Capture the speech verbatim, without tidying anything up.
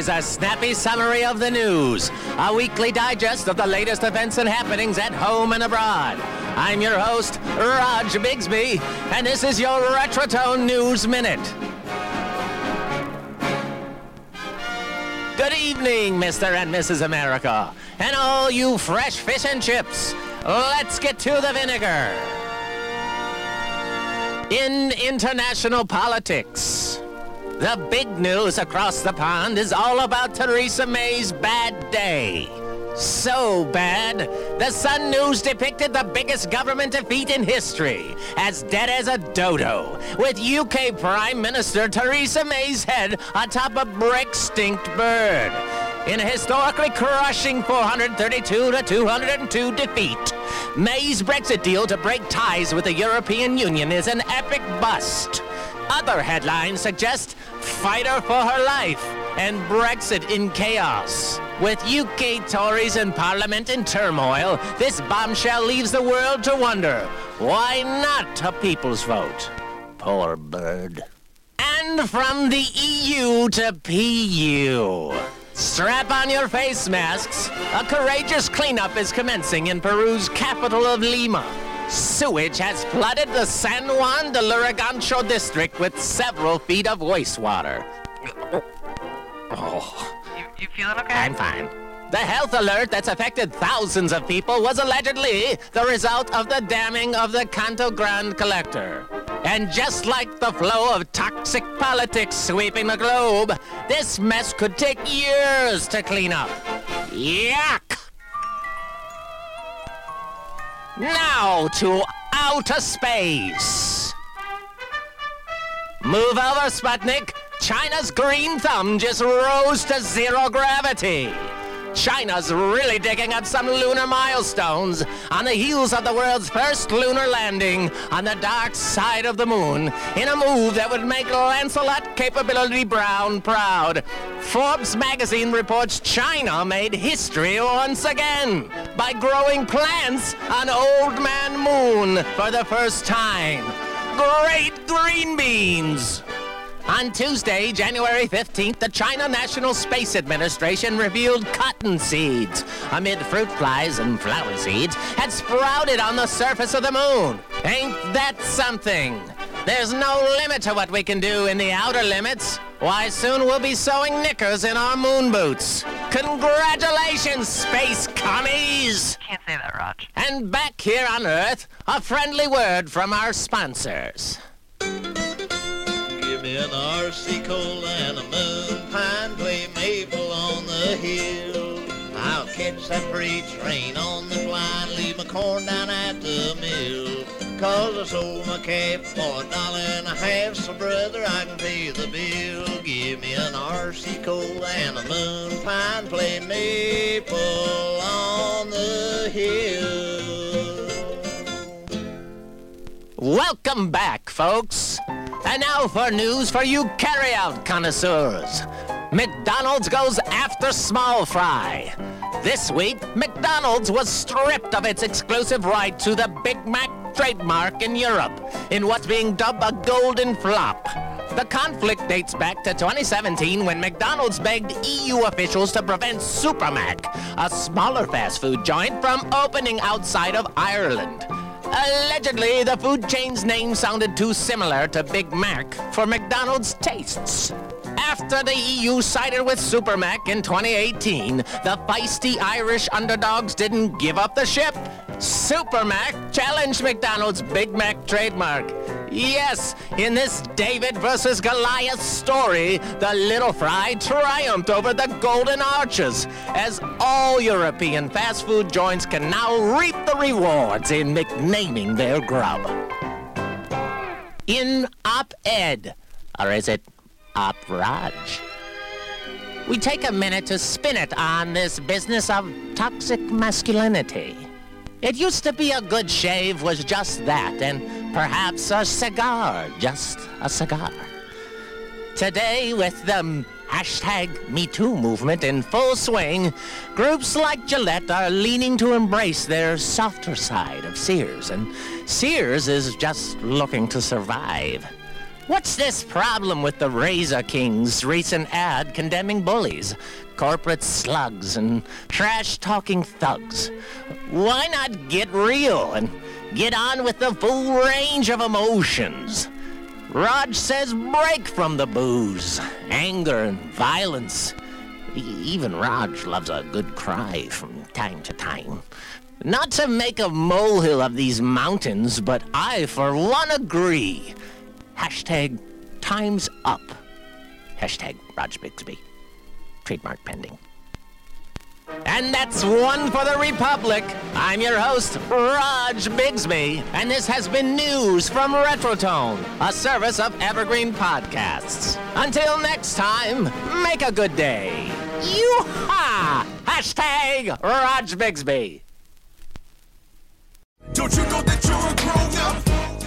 is a snappy summary of the news, a weekly digest of the latest events and happenings at home and abroad. I'm your host, Raj Bigsby, and this is your Retrotone News Minute. Good evening, Mister and Missus America, and all you fresh fish and chips. Let's get to the vinegar. In international politics, the big news across the pond is all about Theresa May's bad day. So bad, the Sun News depicted the biggest government defeat in history, as dead as a dodo, with U K Prime Minister Theresa May's head atop a Brexit bird, in a historically crushing four hundred thirty-two to two hundred two defeat. May's Brexit deal to break ties with the European Union is an epic bust. Other headlines suggest fighter for her life and Brexit in chaos. With U K Tories and Parliament in turmoil, this bombshell leaves the world to wonder, why not a people's vote? Poor bird. And from the E U to P U. Strap on your face masks. A courageous cleanup is commencing in Peru's capital of Lima. Sewage has flooded the San Juan de Lurigancho district with several feet of wastewater. Oh. You, you feeling okay? I'm fine. The health alert that's affected thousands of people was allegedly the result of the damming of the Canto Grande Collector. And just like the flow of toxic politics sweeping the globe, this mess could take years to clean up. Yuck! Now to outer space. Move over, Sputnik. China's green thumb just rose to zero gravity. China's really digging up some lunar milestones on the heels of the world's first lunar landing on the dark side of the moon in a move that would make Lancelot Capability Brown proud. Forbes magazine reports China made history once again by growing plants on Old Man Moon for the first time. Great green beans! On Tuesday, January fifteenth, the China National Space Administration revealed cotton seeds, amid fruit flies and flower seeds, had sprouted on the surface of the moon. Ain't that something? There's no limit to what we can do in the outer limits. Why, soon we'll be sewing knickers in our moon boots. Congratulations, space commies! Can't say that, Raj. And back here on Earth, a friendly word from our sponsors. An R C coal and a moon pine, play maple on the hill. I'll catch that free train on the blind, leave my corn down at the mill. Cause I sold my cap for a dollar and a half, so brother I can pay the bill. Give me an R C coal and a moon pine, play maple on the hill. Welcome back, folks. And now for news for you carry-out connoisseurs. McDonald's goes after small fry. This week, McDonald's was stripped of its exclusive right to the Big Mac trademark in Europe in what's being dubbed a golden flop. The conflict dates back to twenty seventeen when McDonald's begged E U officials to prevent Supermac, a smaller fast food joint, from opening outside of Ireland. Allegedly, the food chain's name sounded too similar to Big Mac for McDonald's tastes. After the E U sided with Supermac in twenty eighteen, the feisty Irish underdogs didn't give up the ship. Supermac challenged McDonald's Big Mac trademark. Yes, in this David versus Goliath story, the little fry triumphed over the golden arches, as all European fast food joints can now reap the rewards in McNaming their grub. In op-ed, or is it op-raj, we take a minute to spin it on this business of toxic masculinity. It used to be a good shave was just that, and perhaps a cigar, just a cigar. Today, with the hashtag MeToo movement in full swing, groups like Gillette are leaning to embrace their softer side of Sears, and Sears is just looking to survive. What's this problem with the Razor King's recent ad condemning bullies, corporate slugs, and trash-talking thugs? Why not get real and get on with the full range of emotions? Raj says break from the booze, anger, and violence. Even Raj loves a good cry from time to time. Not to make a molehill of these mountains, but I, for one, agree. Hashtag time's up. Hashtag Raj Bigsby. Trademark pending. And that's one for the Republic. I'm your host, Raj Bigsby, and this has been news from Retrotone, a service of Evergreen Podcasts. Until next time, make a good day. Yoo-ha! Hashtag Raj Bigsby. Don't you know that you're a grown-up?